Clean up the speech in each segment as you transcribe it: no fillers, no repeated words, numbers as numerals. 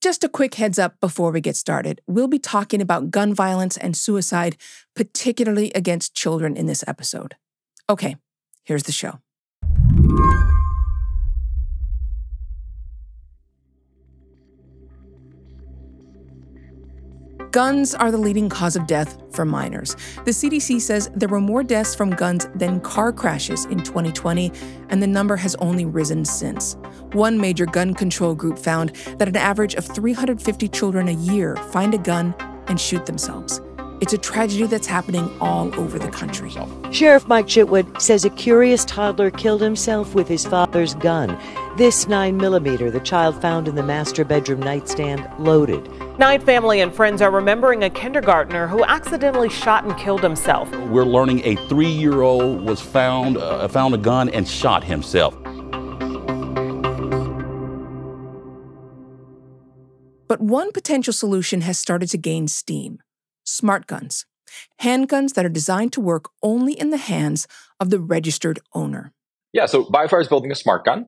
Just a quick heads up before we get started. We'll be talking about gun violence and suicide, particularly against children in this episode. Okay, here's the show. Guns are the leading cause of death for minors. The CDC says there were more deaths from guns than car crashes in 2020, and the number has only risen since. One major gun control group found that an average of 350 children a year find a gun and shoot themselves. It's a tragedy that's happening all over the country. Sheriff Mike Chitwood says a curious toddler killed himself with his father's gun. This 9mm the child found in the master bedroom nightstand loaded. Knight family and friends are remembering a kindergartner who accidentally shot and killed himself. We're learning a 3-year-old was found a gun and shot himself. But one potential solution has started to gain steam. Smart guns. Handguns that are designed to work only in the hands of the registered owner. Yeah, so BioFire is building a smart gun.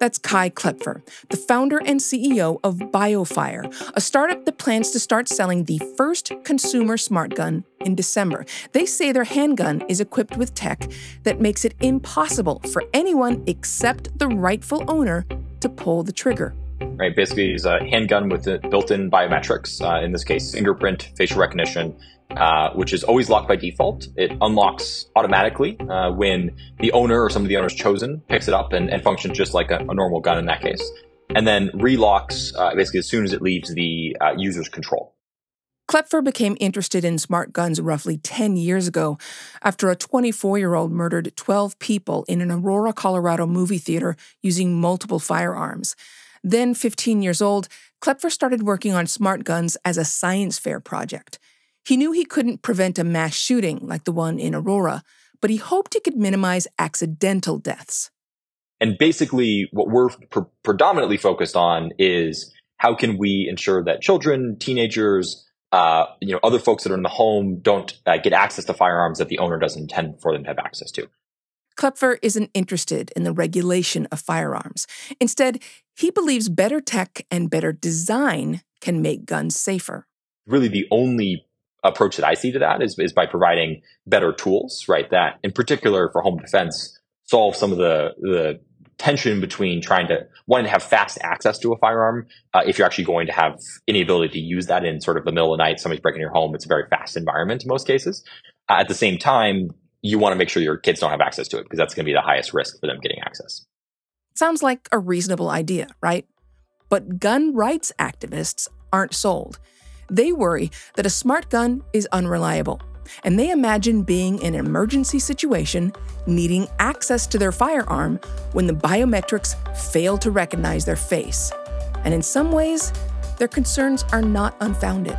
That's Kai Kloepfer, the founder and CEO of BioFire, a startup that plans to start selling the first consumer smart gun in December. They say their handgun is equipped with tech that makes it impossible for anyone except the rightful owner to pull the trigger. Right, basically, it's a handgun with built-in biometrics, in this case, fingerprint, facial recognition, which is always locked by default. It unlocks automatically when the owner or some of the owners chosen picks it up and functions just like a normal gun in that case, and then relocks basically as soon as it leaves the user's control. Kloepfer became interested in smart guns roughly 10 years ago after a 24-year-old murdered 12 people in an Aurora, Colorado movie theater using multiple firearms. Then 15 years old, Kloepfer started working on smart guns as a science fair project. He knew he couldn't prevent a mass shooting like the one in Aurora, but he hoped he could minimize accidental deaths. And basically, what we're predominantly focused on is how can we ensure that children, teenagers, other folks that are in the home don't get access to firearms that the owner doesn't intend for them to have access to. Kloepfer isn't interested in the regulation of firearms. Instead, he believes better tech and better design can make guns safer. Really, the only approach that I see to that is by providing better tools, right? That, in particular, for home defense, solve some of the tension between wanting to have fast access to a firearm, if you're actually going to have any ability to use that in sort of the middle of the night, somebody's breaking your home. It's a very fast environment in most cases. At the same time, you want to make sure your kids don't have access to it because that's going to be the highest risk for them getting access. Sounds like a reasonable idea, right? But gun rights activists aren't sold. They worry that a smart gun is unreliable, and they imagine being in an emergency situation, needing access to their firearm when the biometrics fail to recognize their face. And in some ways, their concerns are not unfounded.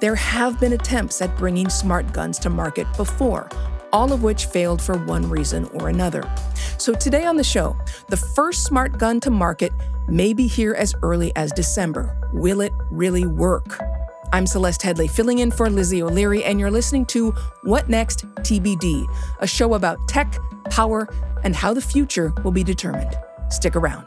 There have been attempts at bringing smart guns to market before, all of which failed for one reason or another. So today on the show, the first smart gun to market may be here as early as December. Will it really work? I'm Celeste Headley, filling in for Lizzie O'Leary, and you're listening to What Next TBD, a show about tech, power, and how the future will be determined. Stick around.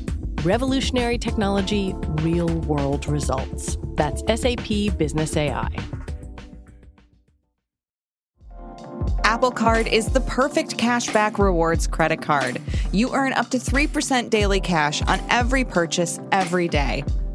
Revolutionary technology, real-world results. That's SAP Business AI. Apple Card is the perfect cashback rewards credit card. You earn up to 3% daily cash on every purchase every day.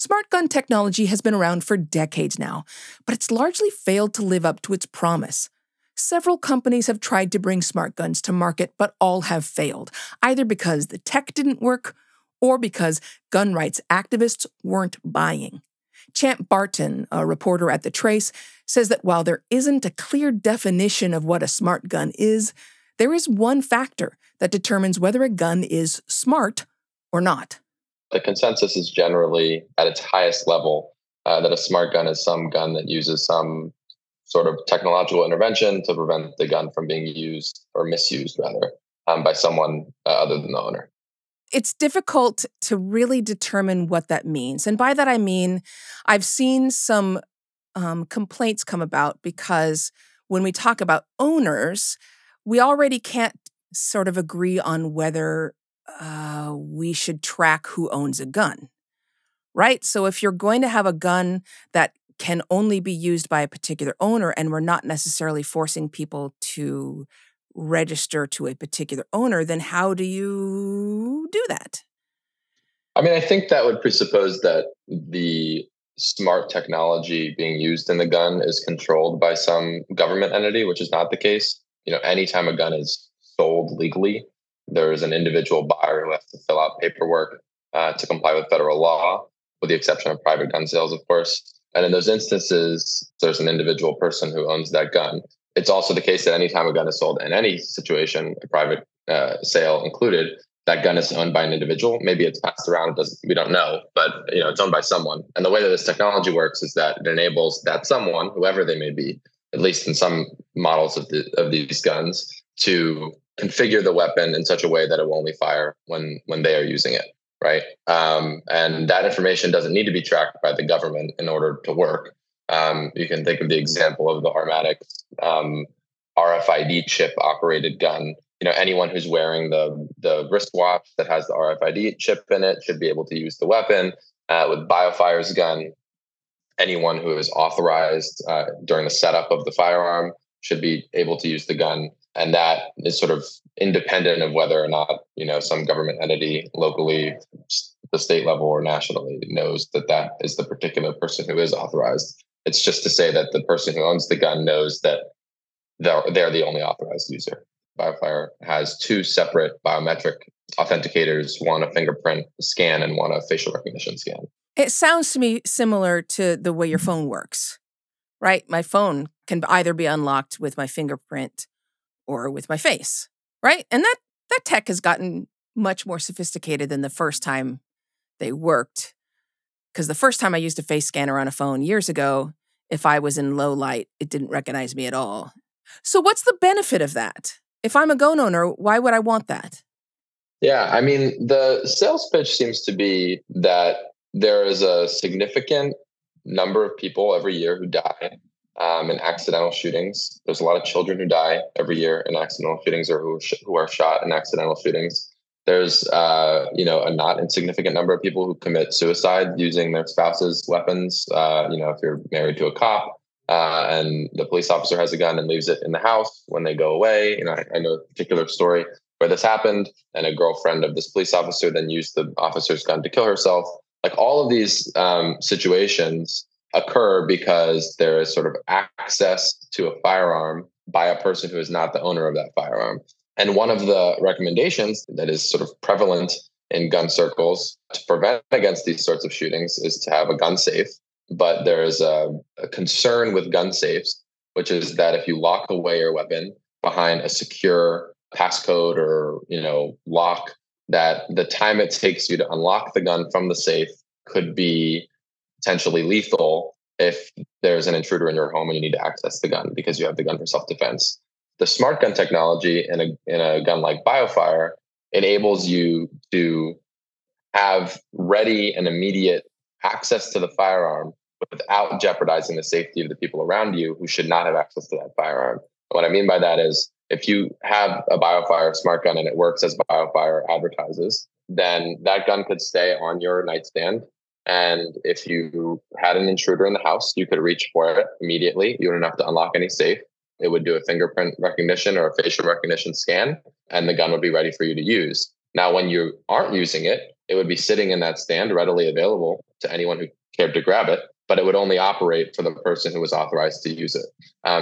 Smart gun technology has been around for decades now, but it's largely failed to live up to its promise. Several companies have tried to bring smart guns to market, but all have failed, either because the tech didn't work or because gun rights activists weren't buying. Champe Barton, a reporter at The Trace, says that while there isn't a clear definition of what a smart gun is, there is one factor that determines whether a gun is smart or not. The consensus is generally at its highest level that a smart gun is some gun that uses some sort of technological intervention to prevent the gun from being used or misused, rather, by someone other than the owner. It's difficult to really determine what that means. And by that, I mean, I've seen some complaints come about because when we talk about owners, we already can't sort of agree on whether we should track who owns a gun, right? So if you're going to have a gun that can only be used by a particular owner and we're not necessarily forcing people to register to a particular owner, then how do you do that? I mean, I think that would presuppose that the smart technology being used in the gun is controlled by some government entity, which is not the case. You know, anytime a gun is sold legally, there is an individual buyer who has to fill out paperwork to comply with federal law, with the exception of private gun sales, of course. And in those instances, there's an individual person who owns that gun. It's also the case that any time a gun is sold in any situation, a private sale included, that gun is owned by an individual. Maybe it's passed around. We don't know, but you know, it's owned by someone. And the way that this technology works is that it enables that someone, whoever they may be, at least in some models of these guns, to configure the weapon in such a way that it will only fire when they are using it, right? And that information doesn't need to be tracked by the government in order to work. You can think of the example of the Armatix RFID chip-operated gun. You know, anyone who's wearing the wristwatch that has the RFID chip in it should be able to use the weapon. With BioFire's gun, anyone who is authorized during the setup of the firearm should be able to use the gun. And that is sort of independent of whether or not, you know, some government entity locally, the state level or nationally, knows that that is the particular person who is authorized. It's just to say that the person who owns the gun knows that they're the only authorized user. BioFire has two separate biometric authenticators, one a fingerprint scan and one a facial recognition scan. It sounds to me similar to the way your phone works, right? My phone can either be unlocked with my fingerprint or with my face, right? And that tech has gotten much more sophisticated than the first time they worked. Because the first time I used a face scanner on a phone years ago, if I was in low light, it didn't recognize me at all. So what's the benefit of that? If I'm a gun owner, why would I want that? Yeah, I mean, the sales pitch seems to be that there is a significant number of people every year who die in accidental shootings. There's a lot of children who die every year in accidental shootings or who are shot in accidental shootings. There's, a not insignificant number of people who commit suicide using their spouse's weapons. If you're married to a cop and the police officer has a gun and leaves it in the house when they go away. And I know a particular story where this happened, and a girlfriend of this police officer then used the officer's gun to kill herself. Like, all of these situations occur because there is sort of access to a firearm by a person who is not the owner of that firearm. And one of the recommendations that is sort of prevalent in gun circles to prevent against these sorts of shootings is to have a gun safe. But there is a concern with gun safes, which is that if you lock away your weapon behind a secure passcode or, lock, that the time it takes you to unlock the gun from the safe could be potentially lethal if there's an intruder in your home and you need to access the gun because you have the gun for self-defense. the smart gun technology in a gun like BioFire enables you to have ready and immediate access to the firearm without jeopardizing the safety of the people around you who should not have access to that firearm. What I mean by that is, if you have a BioFire smart gun and it works as BioFire advertises, then that gun could stay on your nightstand. And if you had an intruder in the house, you could reach for it immediately. You wouldn't have to unlock any safe. It would do a fingerprint recognition or a facial recognition scan, and the gun would be ready for you to use. Now, when you aren't using it, it would be sitting in that stand readily available to anyone who cared to grab it, but it would only operate for the person who was authorized to use it.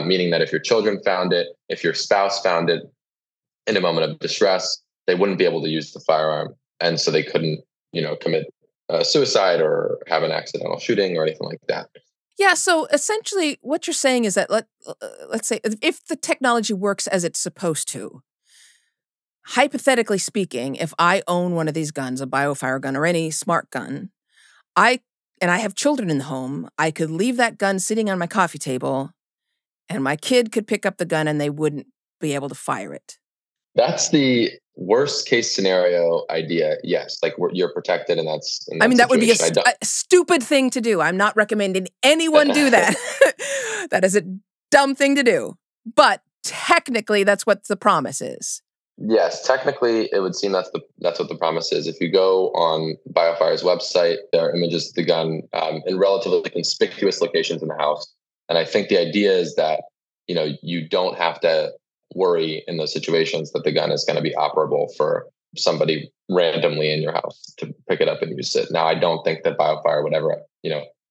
Meaning that if your children found it, if your spouse found it in a moment of distress, they wouldn't be able to use the firearm. And so they couldn't, commit suicide or have an accidental shooting or anything like that. Yeah. So essentially what you're saying is that let's say if the technology works as it's supposed to, hypothetically speaking, if I own one of these guns, a BioFire gun or any smart gun, and I have children in the home, I could leave that gun sitting on my coffee table and my kid could pick up the gun and they wouldn't be able to fire it. That's the worst case scenario idea. Yes. Like you're protected and that's... that would be a stupid thing to do. I'm not recommending anyone do that. That is a dumb thing to do. But technically, that's what the promise is. Yes, technically, it would seem that's what the promise is. If you go on BioFire's website, there are images of the gun in relatively conspicuous locations in the house. And I think the idea is that, you don't have to worry in those situations that the gun is going to be operable for somebody randomly in your house to pick it up and use it. Now, I don't think that BioFire would ever,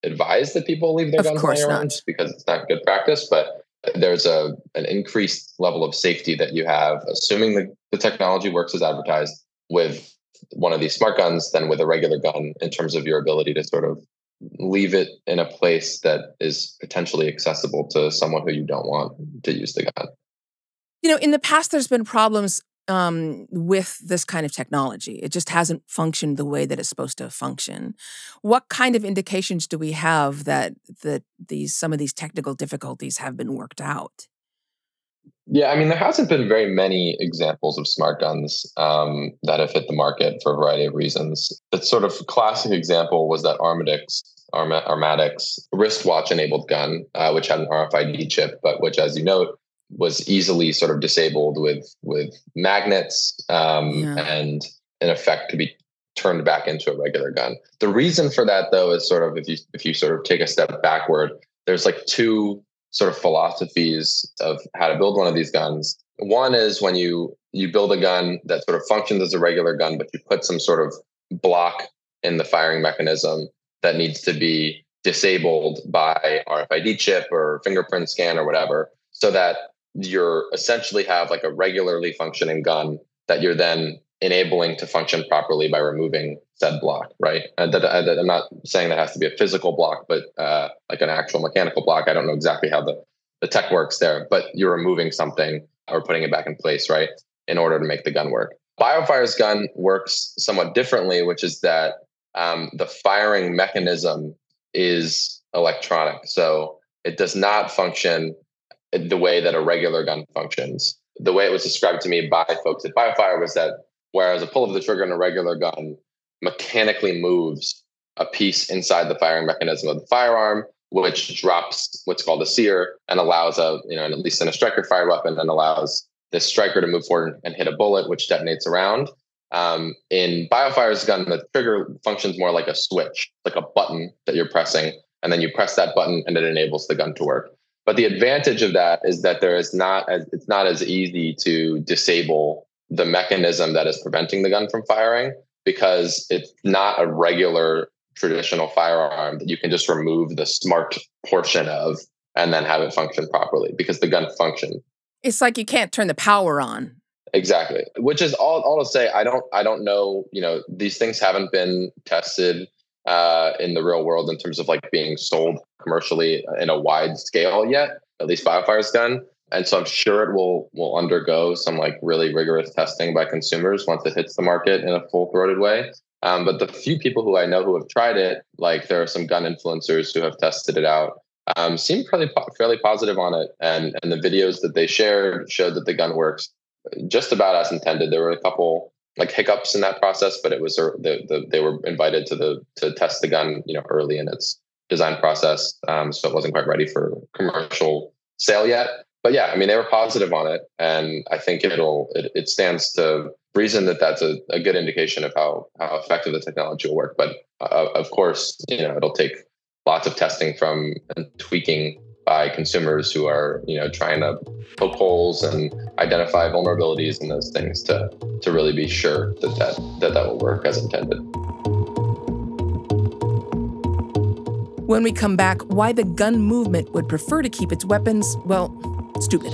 advise that people leave their guns around just because it's not good practice, but there's an increased level of safety that you have, assuming the technology works as advertised with one of these smart guns than with a regular gun in terms of your ability to sort of leave it in a place that is potentially accessible to someone who you don't want to use the gun. In the past, there's been problems with this kind of technology. It just hasn't functioned the way that it's supposed to function. What kind of indications do we have that some of these technical difficulties have been worked out? Yeah, there hasn't been very many examples of smart guns that have hit the market for a variety of reasons. The sort of classic example was that Armatix wristwatch-enabled gun, which had an RFID chip, but which, as you note, was easily sort of disabled with magnets and in effect could be turned back into a regular gun. The reason for that, though, is sort of if you sort of take a step backward, there's like two sort of philosophies of how to build one of these guns. One is when you build a gun that sort of functions as a regular gun, but you put some sort of block in the firing mechanism that needs to be disabled by RFID chip or fingerprint scan or whatever, so that you're essentially have like a regularly functioning gun that you're then enabling to function properly by removing said block, right? And that I'm not saying that has to be a physical block, but like an actual mechanical block. I don't know exactly how the tech works there, but you're removing something or putting it back in place, right, in order to make the gun work. BioFire's gun works somewhat differently, which is that the firing mechanism is electronic. So it does not function the way that a regular gun functions. The way it was described to me by folks at BioFire was that whereas a pull of the trigger in a regular gun mechanically moves a piece inside the firing mechanism of the firearm, which drops what's called a sear and allows at least in a striker fire weapon, and allows the striker to move forward and hit a bullet, which detonates a round. In BioFire's gun, the trigger functions more like a switch, like a button that you're pressing, and then you press that button and it enables the gun to work. But the advantage of that is that it's not as easy to disable the mechanism that is preventing the gun from firing, because it's not a regular traditional firearm that you can just remove the smart portion of and then have it function properly, because the gun functions. It's like you can't turn the power on. Exactly. Which is all to say, I don't know, these things haven't been tested in the real world in terms of like being sold commercially in a wide scale yet, at least BioFire's gun. And so I'm sure it will undergo some like really rigorous testing by consumers once it hits the market in a full-throated way. But the few people who I know who have tried it, like there are some gun influencers who have tested it out seemed fairly positive on it. And the videos that they shared showed that the gun works just about as intended. There were a couple like hiccups in that process, but it was they were invited to test the gun, you know, early in its design process. So it wasn't quite ready for commercial sale yet. But yeah, I mean, they were positive on it, and I think it stands to reason that that's a good indication of how effective the technology will work. But of course, you know, it'll take lots of testing from and tweaking by consumers who are, you know, trying to poke holes and identify vulnerabilities and those things to really be sure that will work as intended. When we come back, why the gun movement would prefer to keep its weapons, well, stupid.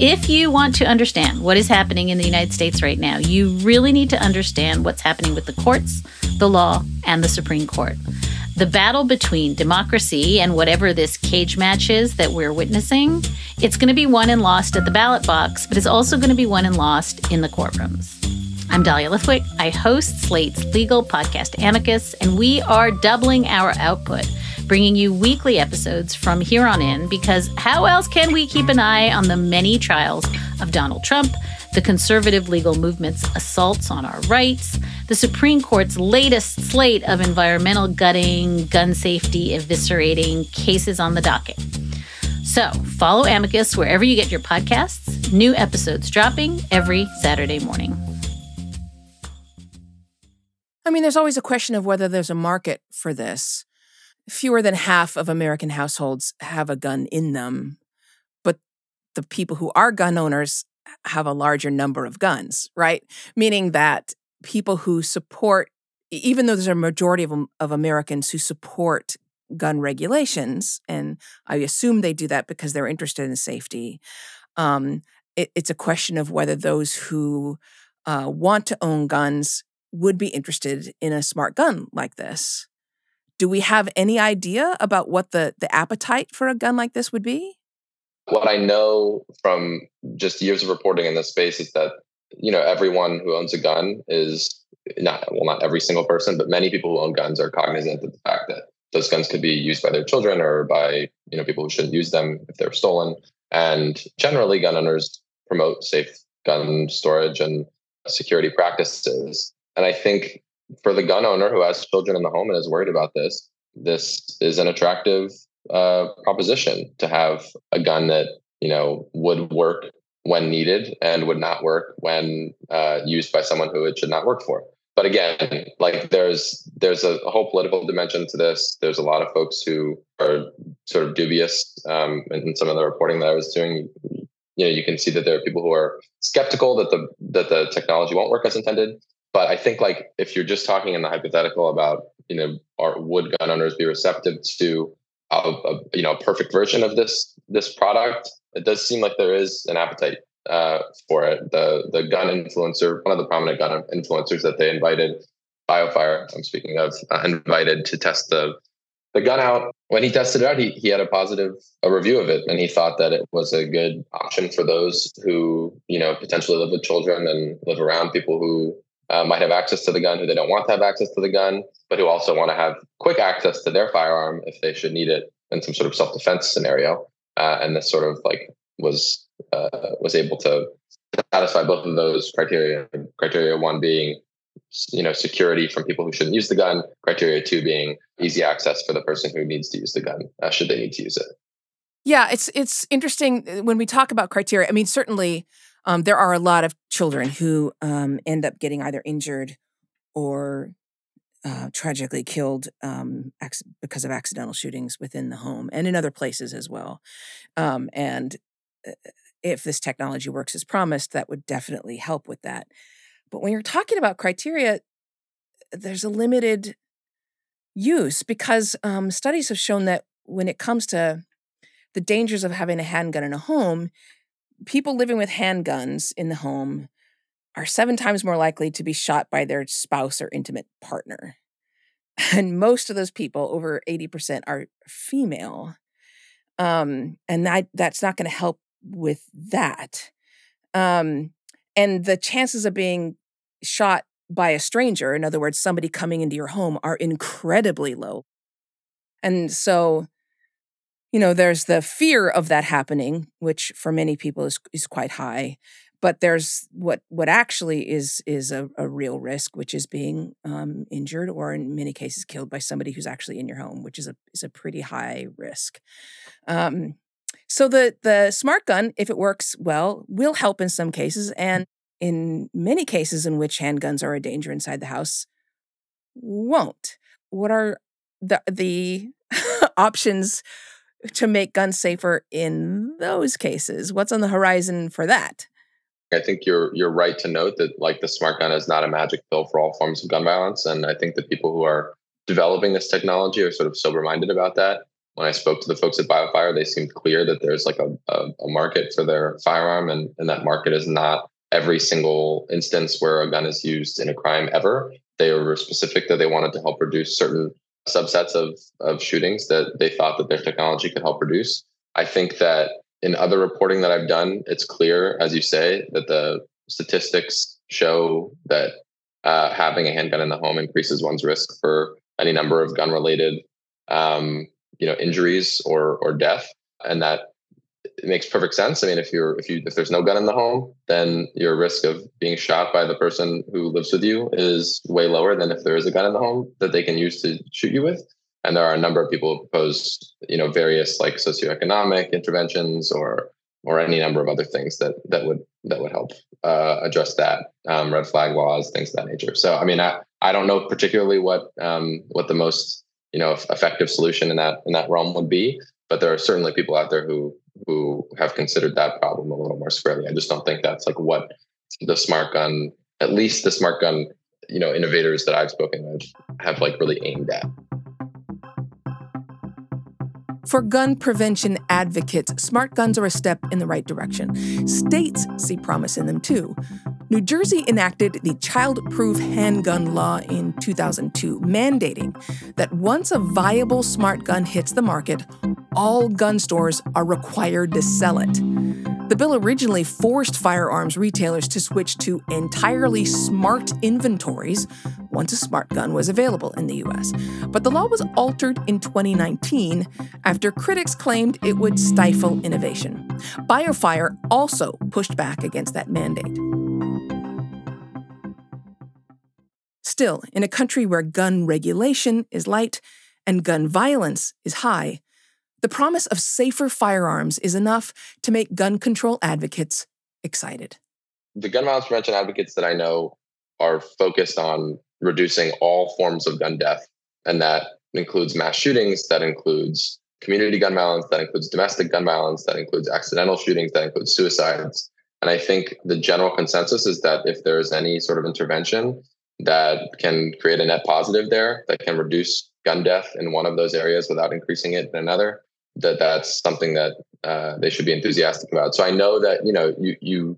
If you want to understand what is happening in the United States right now, you really need to understand what's happening with the courts, the law, and the Supreme Court. The battle between democracy and whatever this cage match is that we're witnessing, it's going to be won and lost at the ballot box, but it's also going to be won and lost in the courtrooms. I'm Dahlia Lithwick. I host Slate's legal podcast Amicus, and we are doubling our output, bringing you weekly episodes from here on in, because how else can we keep an eye on the many trials of Donald Trump, the conservative legal movement's assaults on our rights, the Supreme Court's latest slate of environmental gutting, gun safety, eviscerating cases on the docket. So follow Amicus wherever you get your podcasts, new episodes dropping every Saturday morning. I mean, there's always a question of whether there's a market for this. Fewer than half of American households have a gun in them, but the people who are gun owners have a larger number of guns, right? Meaning that people who support, even though there's a majority of Americans who support gun regulations, and I assume they do that because they're interested in safety, it's a question of whether those who want to own guns would be interested in a smart gun like this. Do we have any idea about what the appetite for a gun like this would be? What I know from just years of reporting in this space is that, you know, everyone who owns a gun is not every single person, but many people who own guns are cognizant of the fact that those guns could be used by their children or by, you know, people who shouldn't use them if they're stolen. And generally, gun owners promote safe gun storage and security practices. And I think for the gun owner who has children in the home and is worried about this, this is an attractive proposition to have a gun that, you know, would work when needed and would not work when used by someone who it should not work for. But again, like there's a whole political dimension to this. There's a lot of folks who are sort of dubious. In some of the reporting that I was doing, you know, you can see that there are people who are skeptical that the technology won't work as intended. But I think, like, if you're just talking in the hypothetical about, you know, would gun owners be receptive to a perfect version of this product? It does seem like there is an appetite for it. The gun influencer, one of the prominent gun influencers that they invited, BioFire, I'm speaking of, invited to test the gun out. When he tested it out, he had a positive review of it, and he thought that it was a good option for those who, you know, potentially live with children and live around people who might have access to the gun, who they don't want to have access to the gun, but who also want to have quick access to their firearm if they should need it in some sort of self-defense scenario. And this sort of like was able to satisfy both of those criteria. Criteria one being, you know, security from people who shouldn't use the gun. Criteria two being easy access for the person who needs to use the gun, should they need to use it. Yeah, it's interesting when we talk about criteria. I mean, certainly, there are a lot of children who end up getting either injured or tragically killed because of accidental shootings within the home and in other places as well. And if this technology works as promised, that would definitely help with that. But when you're talking about criteria, there's a limited use because studies have shown that when it comes to the dangers of having a handgun in a home, people living with handguns in the home are 7 times more likely to be shot by their spouse or intimate partner. And most of those people, over 80%, are female. And that's not going to help with that. And the chances of being shot by a stranger, in other words, somebody coming into your home, are incredibly low. And so, you know, there's the fear of that happening, which for many people is quite high. But there's what actually is a real risk, which is being injured or in many cases killed by somebody who's actually in your home, which is a pretty high risk. So the smart gun, if it works well, will help in some cases, and in many cases in which handguns are a danger inside the house, won't. What are the options to make guns safer in those cases? What's on the horizon for that? I think you're right to note that, like, the smart gun is not a magic pill for all forms of gun violence. And I think the people who are developing this technology are sort of sober-minded about that. When I spoke to the folks at BioFire, they seemed clear that there's like a market for their firearm, and that market is not every single instance where a gun is used in a crime ever. They were specific that they wanted to help reduce certain subsets of shootings that they thought that their technology could help reduce. I think that in other reporting that I've done, it's clear, as you say, that the statistics show that having a handgun in the home increases one's risk for any number of gun-related, injuries or death, and that it makes perfect sense. I mean, if there's no gun in the home, then your risk of being shot by the person who lives with you is way lower than if there is a gun in the home that they can use to shoot you with. And there are a number of people who propose, various like socioeconomic interventions or any number of other things that would help address that, red flag laws, things of that nature. So, I mean, I don't know particularly what the most effective solution in that realm would be, but there are certainly people out there who have considered that problem a little more squarely. I just don't think that's like what the smart gun, innovators that I've spoken with have like really aimed at. For gun prevention advocates, smart guns are a step in the right direction. States see promise in them, too. New Jersey enacted the child-proof handgun law in 2002, mandating that once a viable smart gun hits the market, all gun stores are required to sell it. The bill originally forced firearms retailers to switch to entirely smart inventories once a smart gun was available in the U.S. But the law was altered in 2019 after critics claimed it would stifle innovation. BioFire also pushed back against that mandate. Still, in a country where gun regulation is light and gun violence is high, the promise of safer firearms is enough to make gun control advocates excited. The gun violence prevention advocates that I know are focused on reducing all forms of gun death, and that includes mass shootings, that includes community gun violence, that includes domestic gun violence, that includes accidental shootings, that includes suicides. And I think the general consensus is that if there is any sort of intervention that can create a net positive there, that can reduce gun death in one of those areas without increasing it in another, that's something that they should be enthusiastic about. So I know that, you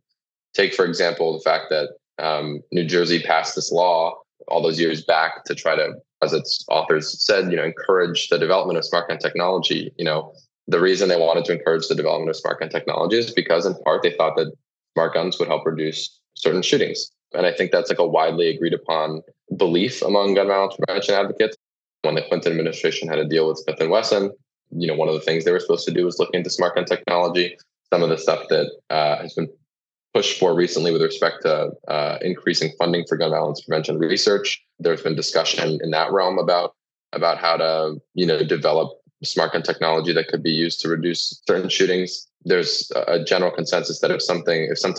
take, for example, the fact that New Jersey passed this law all those years back to try to, as its authors said, encourage the development of smart gun technology. The reason they wanted to encourage the development of smart gun technology is because in part they thought that smart guns would help reduce certain shootings. And I think that's like a widely agreed upon belief among gun violence prevention advocates. When the Clinton administration had a deal with Smith & Wesson, one of the things they were supposed to do was look into smart gun technology. Some of the stuff that has been pushed for recently with respect to increasing funding for gun violence prevention research, there's been discussion in that realm about how to, develop smart gun technology that could be used to reduce certain shootings. There's a general consensus that if some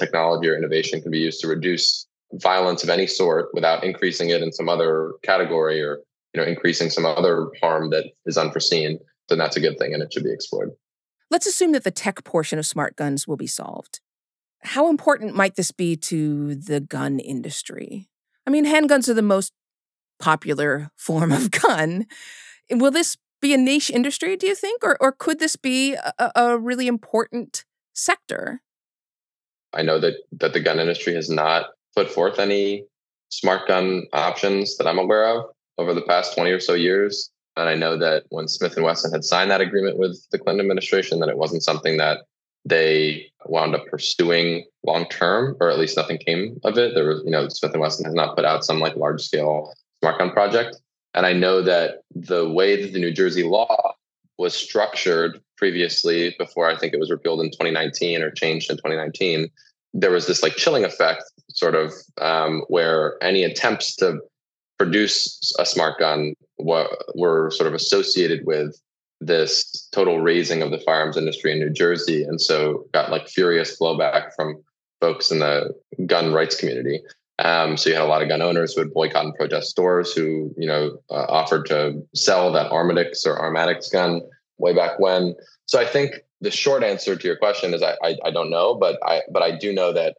technology or innovation can be used to reduce violence of any sort without increasing it in some other category or increasing some other harm that is unforeseen, then that's a good thing and it should be explored. Let's assume that the tech portion of smart guns will be solved. How important might this be to the gun industry? I mean, handguns are the most popular form of gun. Will this be a niche industry, do you think? Or could this be a really important sector? I know that the gun industry has not put forth any smart gun options that I'm aware of over the past 20 or so years. And I know that when Smith & Wesson had signed that agreement with the Clinton administration, that it wasn't something that they wound up pursuing long-term, or at least nothing came of it. There was, Smith & Wesson has not put out some like large-scale smart gun project. And I know that the way that the New Jersey law was structured previously, before I think it was repealed in 2019 or changed in 2019, there was this like chilling effect sort of where any attempts to produce a smart gun were sort of associated with this total raising of the firearms industry in New Jersey. And so got like furious blowback from folks in the gun rights community. So you had a lot of gun owners who would boycott and protest stores who, offered to sell that Armatix gun way back when. So I think the short answer to your question is I don't know, but I do know that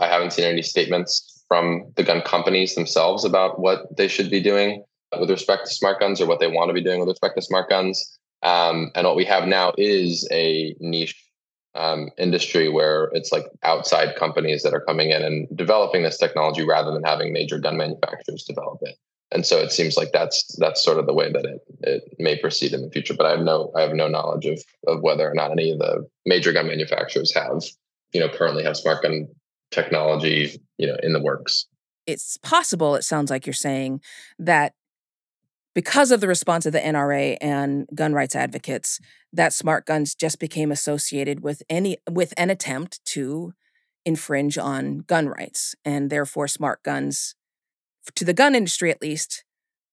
I haven't seen any statements from the gun companies themselves about what they should be doing with respect to smart guns or what they want to be doing with respect to smart guns. And what we have now is a niche industry where it's like outside companies that are coming in and developing this technology rather than having major gun manufacturers develop it. And so it seems like that's sort of the way that it may proceed in the future. But I have no knowledge of whether or not any of the major gun manufacturers have, currently have smart gun technology, in the works. It's possible, it sounds like you're saying, that because of the response of the NRA and gun rights advocates, that smart guns just became associated with an attempt to infringe on gun rights. And therefore, smart guns, to the gun industry at least,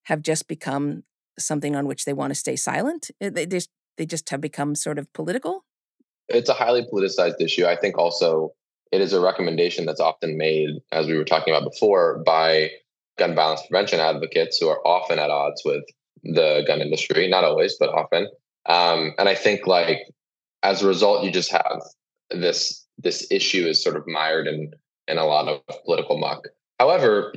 have just become something on which they want to stay silent. They just have become sort of political. It's a highly politicized issue. I think also it is a recommendation that's often made, as we were talking about before, by gun violence prevention advocates who are often at odds with the gun industry, not always, but often. And I think like, as a result, you just have this issue is sort of mired in a lot of political muck. However,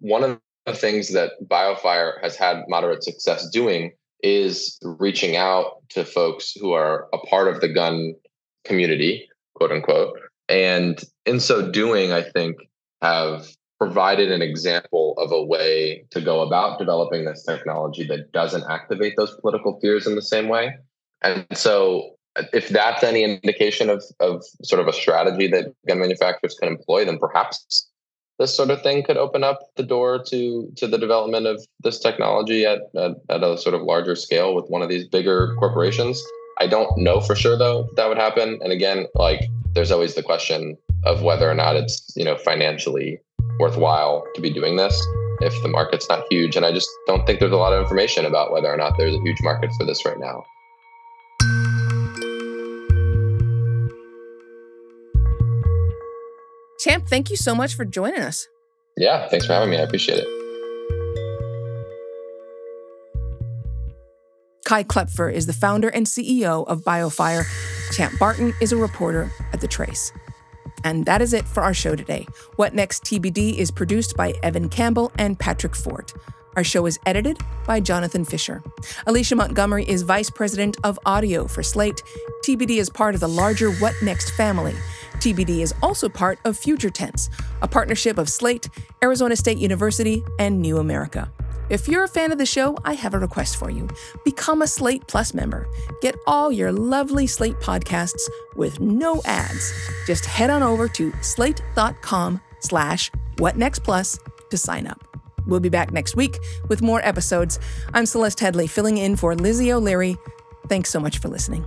one of the things that BioFire has had moderate success doing is reaching out to folks who are a part of the gun community, quote unquote. And in so doing, I think have provided an example of a way to go about developing this technology that doesn't activate those political fears in the same way. And so if that's any indication of sort of a strategy that gun manufacturers can employ, then perhaps this sort of thing could open up the door to the development of this technology at a sort of larger scale with one of these bigger corporations. I don't know for sure, though, that would happen. And again, like there's always the question of whether or not it's, financially worthwhile to be doing this if the market's not huge. And I just don't think there's a lot of information about whether or not there's a huge market for this right now. Champe, thank you so much for joining us. Yeah, thanks for having me. I appreciate it. Kai Kloepfer is the founder and CEO of BioFire. Champe Barton is a reporter at The Trace. And that is it for our show today. What Next TBD is produced by Evan Campbell and Patrick Fort. Our show is edited by Jonathan Fisher. Alicia Montgomery is Vice President of Audio for Slate. TBD is part of the larger What Next family. TBD is also part of Future Tense, a partnership of Slate, Arizona State University, and New America. If you're a fan of the show, I have a request for you. Become a Slate Plus member. Get all your lovely Slate podcasts with no ads. Just head on over to slate.com/whatnextplus to sign up. We'll be back next week with more episodes. I'm Celeste Headley, filling in for Lizzie O'Leary. Thanks so much for listening.